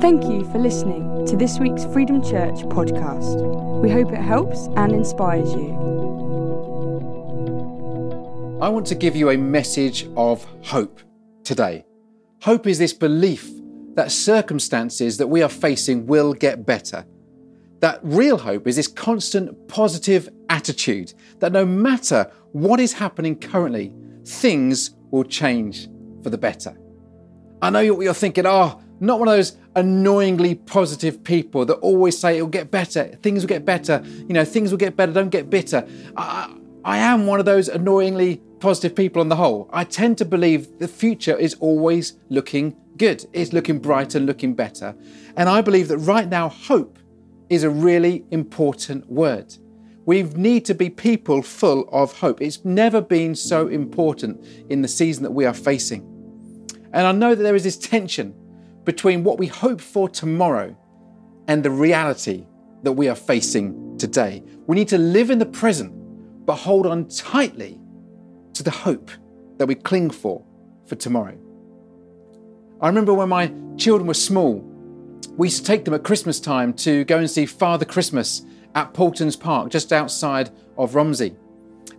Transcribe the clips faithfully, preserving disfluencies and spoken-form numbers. Thank you for listening to this week's Freedom Church podcast. We hope it helps and inspires you. I want to give you a message of hope today. Hope is this belief that circumstances that we are facing will get better. That real hope is this constant positive attitude that no matter what is happening currently, things will change for the better. I know what you're thinking, oh, not one of those annoyingly positive people that always say it'll get better, things will get better, you know, things will get better, don't get bitter. I, I am one of those annoyingly positive people on the whole. I tend to believe the future is always looking good. It's looking brighter, looking better. And I believe that right now, hope is a really important word. We need to be people full of hope. It's never been so important in the season that we are facing. And I know that there is this tension between what we hope for tomorrow and the reality that we are facing today. We need to live in the present, but hold on tightly to the hope that we cling for for tomorrow. I remember when my children were small, we used to take them at Christmas time to go and see Father Christmas at Paultons Park, just outside of Romsey.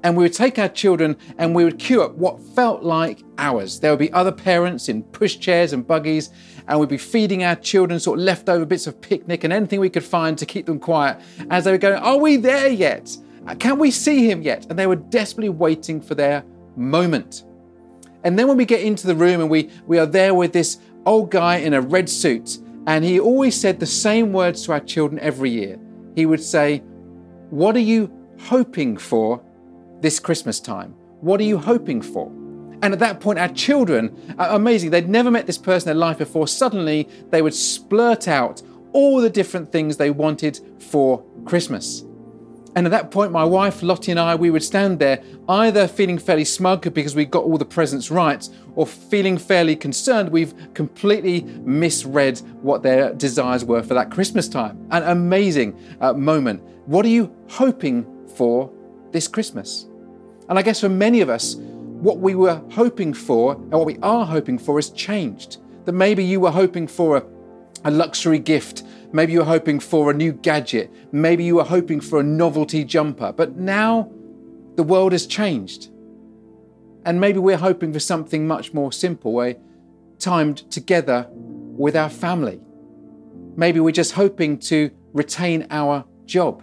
And we would take our children and we would queue up what felt like hours. There would be other parents in pushchairs and buggies, and we'd be feeding our children sort of leftover bits of picnic and anything we could find to keep them quiet as they were going, are we there yet? Can we see him yet? And they were desperately waiting for their moment. And then when we get into the room and we, we are there with this old guy in a red suit, and he always said the same words to our children every year. He would say, what are you hoping for this Christmas time? What are you hoping for? And at that point, our children, uh, amazing, they'd never met this person in their life before. Suddenly, they would splurt out all the different things they wanted for Christmas. And at that point, my wife, Lottie, and I, we would stand there either feeling fairly smug because we got all the presents right, or feeling fairly concerned we've completely misread what their desires were for that Christmas time. An amazing uh, moment. What are you hoping for this Christmas? And I guess for many of us, what we were hoping for and what we are hoping for has changed. That maybe you were hoping for a, a luxury gift. Maybe you were hoping for a new gadget. Maybe you were hoping for a novelty jumper. But now the world has changed. And maybe we're hoping for something much more simple, a time together with our family. Maybe we're just hoping to retain our job.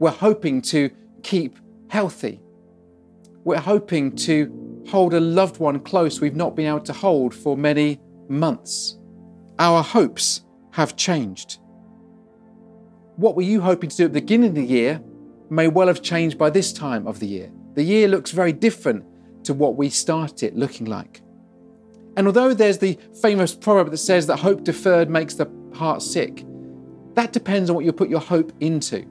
We're hoping to keep healthy. We're hoping to hold a loved one close we've not been able to hold for many months. Our hopes have changed. What were you hoping to do at the beginning of the year may well have changed by this time of the year. The year looks very different to what we started it looking like. And although there's the famous proverb that says that hope deferred makes the heart sick, that depends on what you put your hope into.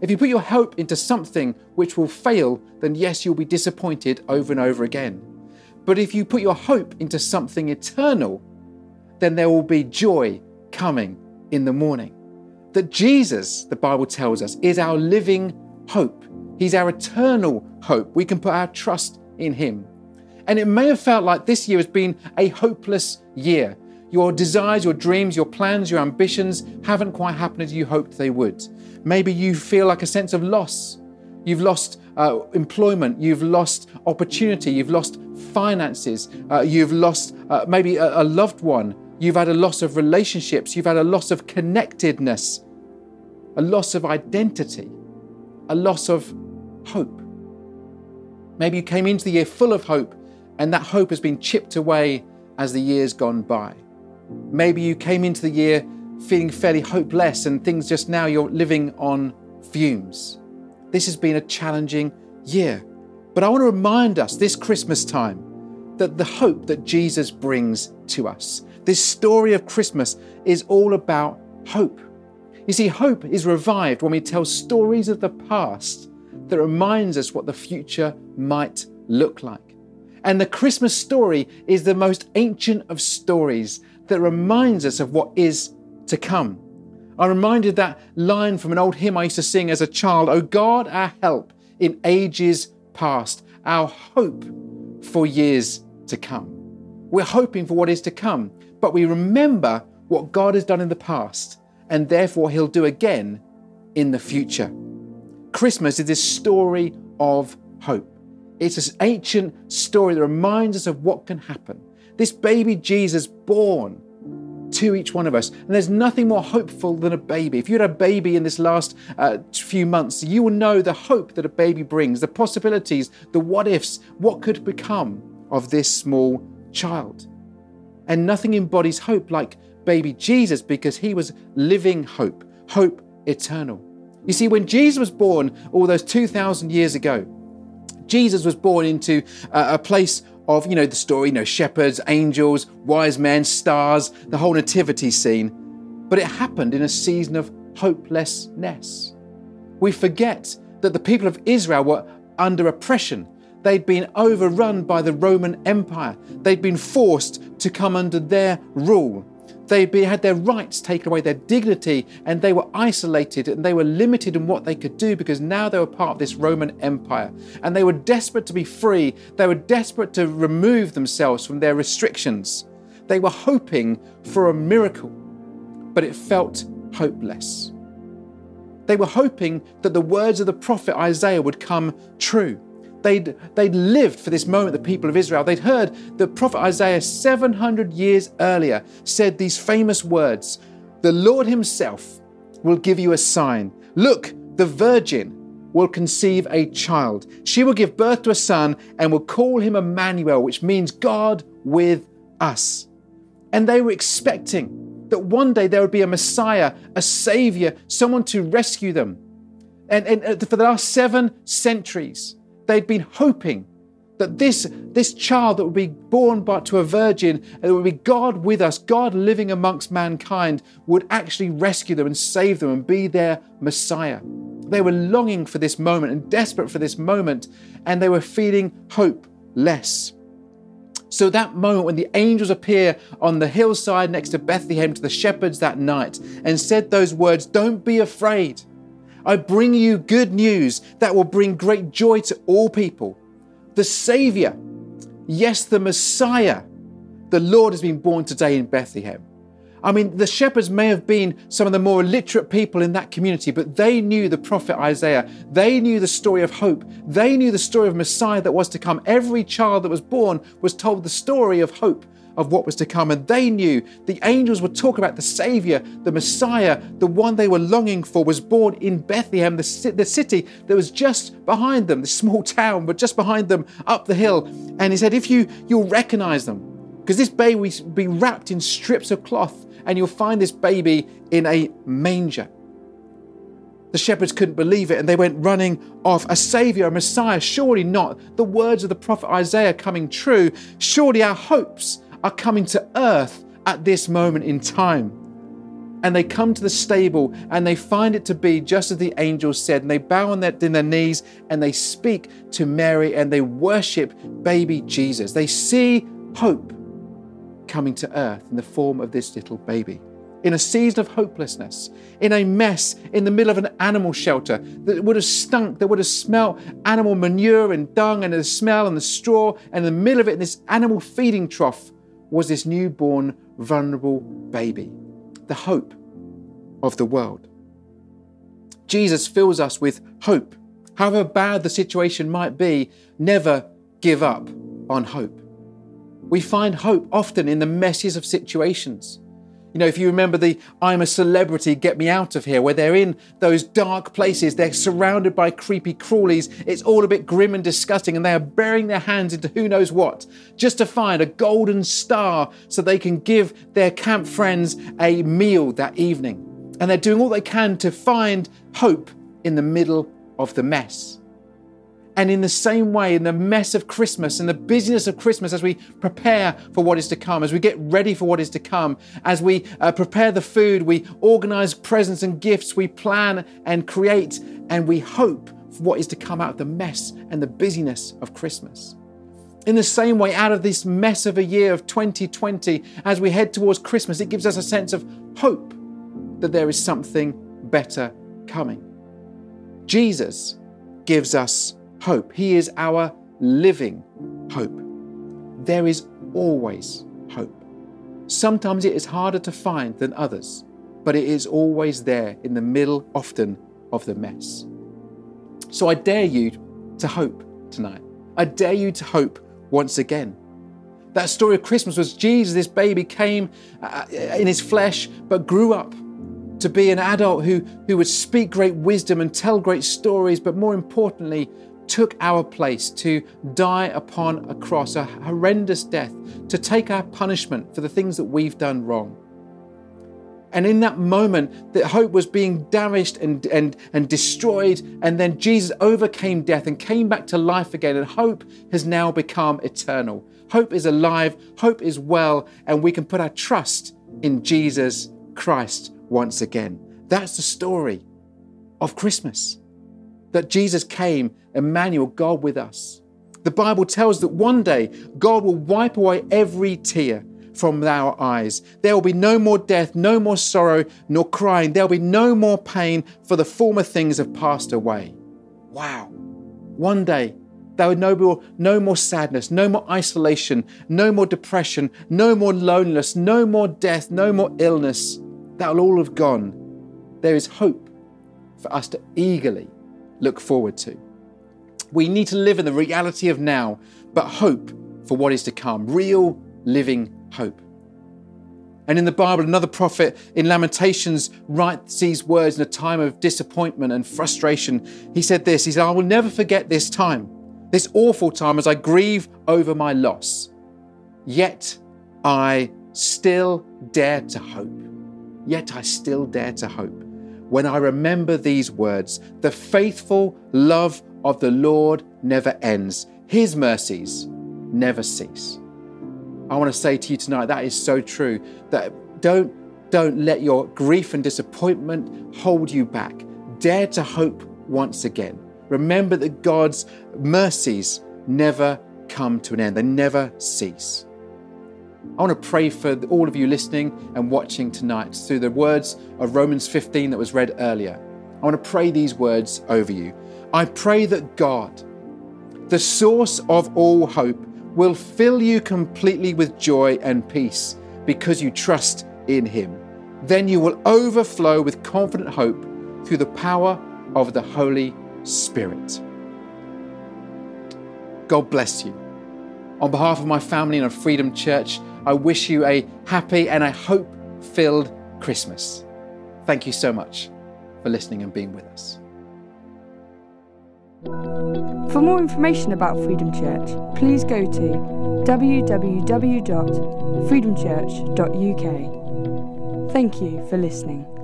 If you put your hope into something which will fail, then yes, you'll be disappointed over and over again. But if you put your hope into something eternal, then there will be joy coming in the morning. That Jesus, the Bible tells us, is our living hope. He's our eternal hope. We can put our trust in him. And it may have felt like this year has been a hopeless year. Your desires, your dreams, your plans, your ambitions haven't quite happened as you hoped they would. Maybe you feel like a sense of loss. You've lost uh, employment. You've lost opportunity. You've lost finances. Uh, you've lost uh, maybe a, a loved one. You've had a loss of relationships. You've had a loss of connectedness, a loss of identity, a loss of hope. Maybe you came into the year full of hope and that hope has been chipped away as the year's gone by. Maybe you came into the year feeling fairly hopeless and things just now you're living on fumes. This has been a challenging year. But I want to remind us this Christmas time that the hope that Jesus brings to us. This story of Christmas is all about hope. You see, hope is revived when we tell stories of the past that reminds us what the future might look like. And the Christmas story is the most ancient of stories that reminds us of what is to come. I'm reminded that line from an old hymn I used to sing as a child, O God, our help in ages past, our hope for years to come. We're hoping for what is to come, but we remember what God has done in the past, and therefore he'll do again in the future. Christmas is this story of hope. It's an ancient story that reminds us of what can happen. This baby Jesus born to each one of us. And there's nothing more hopeful than a baby. If you had a baby in this last uh, few months, you will know the hope that a baby brings, the possibilities, the what-ifs, what could become of this small child. And nothing embodies hope like baby Jesus, because he was living hope, hope eternal. You see, when Jesus was born all those two thousand years ago, Jesus was born into uh, a place of, you know, the story, you know, shepherds, angels, wise men, stars, the whole nativity scene. But it happened in a season of hopelessness. We forget that the people of Israel were under oppression. They'd been overrun by the Roman Empire. They'd been forced to come under their rule. They'd been, had their rights taken away, their dignity, and they were isolated and they were limited in what they could do because now they were part of this Roman Empire. And they were desperate to be free. They were desperate to remove themselves from their restrictions. They were hoping for a miracle, but it felt hopeless. They were hoping that the words of the prophet Isaiah would come true. They'd, they'd lived for this moment, the people of Israel. They'd heard the prophet Isaiah seven hundred years earlier said these famous words, "The Lord himself will give you a sign. Look, the virgin will conceive a child. She will give birth to a son and will call him Emmanuel," which means God with us. And they were expecting that one day there would be a Messiah, a Saviour, someone to rescue them. And, and for the last seven centuries, they'd been hoping that this, this child that would be born but to a virgin, and it would be God with us, God living amongst mankind, would actually rescue them and save them and be their Messiah. They were longing for this moment and desperate for this moment, and they were feeling hopeless. So that moment when the angels appear on the hillside next to Bethlehem to the shepherds that night and said those words, "Don't be afraid. I bring you good news that will bring great joy to all people. The Saviour, yes, the Messiah, the Lord has been born today in Bethlehem." I mean, the shepherds may have been some of the more illiterate people in that community, but they knew the prophet Isaiah. They knew the story of hope. They knew the story of Messiah that was to come. Every child that was born was told the story of hope, of what was to come. And they knew the angels would talk about the Saviour, the Messiah, the one they were longing for was born in Bethlehem, the city that was just behind them, the small town, but just behind them up the hill. And he said, if you, you'll recognise them, because this baby will be wrapped in strips of cloth and you'll find this baby in a manger. The shepherds couldn't believe it and they went running off. A saviour, a Messiah, surely not. The words of the prophet Isaiah coming true. Surely our hopes are coming to earth at this moment in time. And they come to the stable and they find it to be just as the angels said, and they bow on their, in their knees and they speak to Mary and they worship baby Jesus. They see hope coming to earth in the form of this little baby. In a season of hopelessness, in a mess, in the middle of an animal shelter that would have stunk, that would have smelled animal manure and dung and the smell and the straw, and in the middle of it, in this animal feeding trough, was this newborn, vulnerable baby, the hope of the world. Jesus fills us with hope. However bad the situation might be, never give up on hope. We find hope often in the messes of situations. You know, if you remember the "I'm a Celebrity, Get Me Out of Here," where they're in those dark places, they're surrounded by creepy crawlies, it's all a bit grim and disgusting, and they are burying their hands into who knows what, just to find a golden star so they can give their camp friends a meal that evening. And they're doing all they can to find hope in the middle of the mess. And in the same way, in the mess of Christmas, in the busyness of Christmas, as we prepare for what is to come, as we get ready for what is to come, as we uh, prepare the food, we organise presents and gifts, we plan and create, and we hope for what is to come out of the mess and the busyness of Christmas. In the same way, out of this mess of a year of twenty twenty, as we head towards Christmas, it gives us a sense of hope that there is something better coming. Jesus gives us hope. He is our living hope. There is always hope. Sometimes it is harder to find than others, but it is always there in the middle, often, of the mess. So I dare you to hope tonight. I dare you to hope once again. That story of Christmas was Jesus, this baby, came in his flesh, but grew up to be an adult who, who would speak great wisdom and tell great stories, but more importantly, took our place to die upon a cross, a horrendous death, to take our punishment for the things that we've done wrong. And in that moment, that hope was being damaged and, and, and destroyed, and then Jesus overcame death and came back to life again, and hope has now become eternal. Hope is alive, hope is well, and we can put our trust in Jesus Christ once again. That's the story of Christmas, that Jesus came, Emmanuel, God with us. The Bible tells that one day God will wipe away every tear from our eyes. There will be no more death, no more sorrow, nor crying. There will be no more pain, for the former things have passed away. Wow. One day, there will be no more, no more sadness, no more isolation, no more depression, no more loneliness, no more death, no more illness. That will all have gone. There is hope for us to eagerly look forward to. We need to live in the reality of now, but hope for what is to come. Real, living hope. And in the Bible, another prophet in Lamentations writes these words in a time of disappointment and frustration. He said this, he said, I will never forget this time, this awful time as I grieve over my loss. Yet I still dare to hope. Yet I still dare to hope. When I remember these words, the faithful love of the Lord never ends. His mercies never cease. I want to say to you tonight, that is so true, that don't, don't let your grief and disappointment hold you back. Dare to hope once again. Remember that God's mercies never come to an end. They never cease. I want to pray for all of you listening and watching tonight through the words of Romans fifteen that was read earlier. I want to pray these words over you. I pray that God, the source of all hope, will fill you completely with joy and peace because you trust in Him. Then you will overflow with confident hope through the power of the Holy Spirit. God bless you. On behalf of my family and of Freedom Church, I wish you a happy and a hope-filled Christmas. Thank you so much for listening and being with us. For more information about Freedom Church, please go to w w w dot freedom church dot u k. Thank you for listening.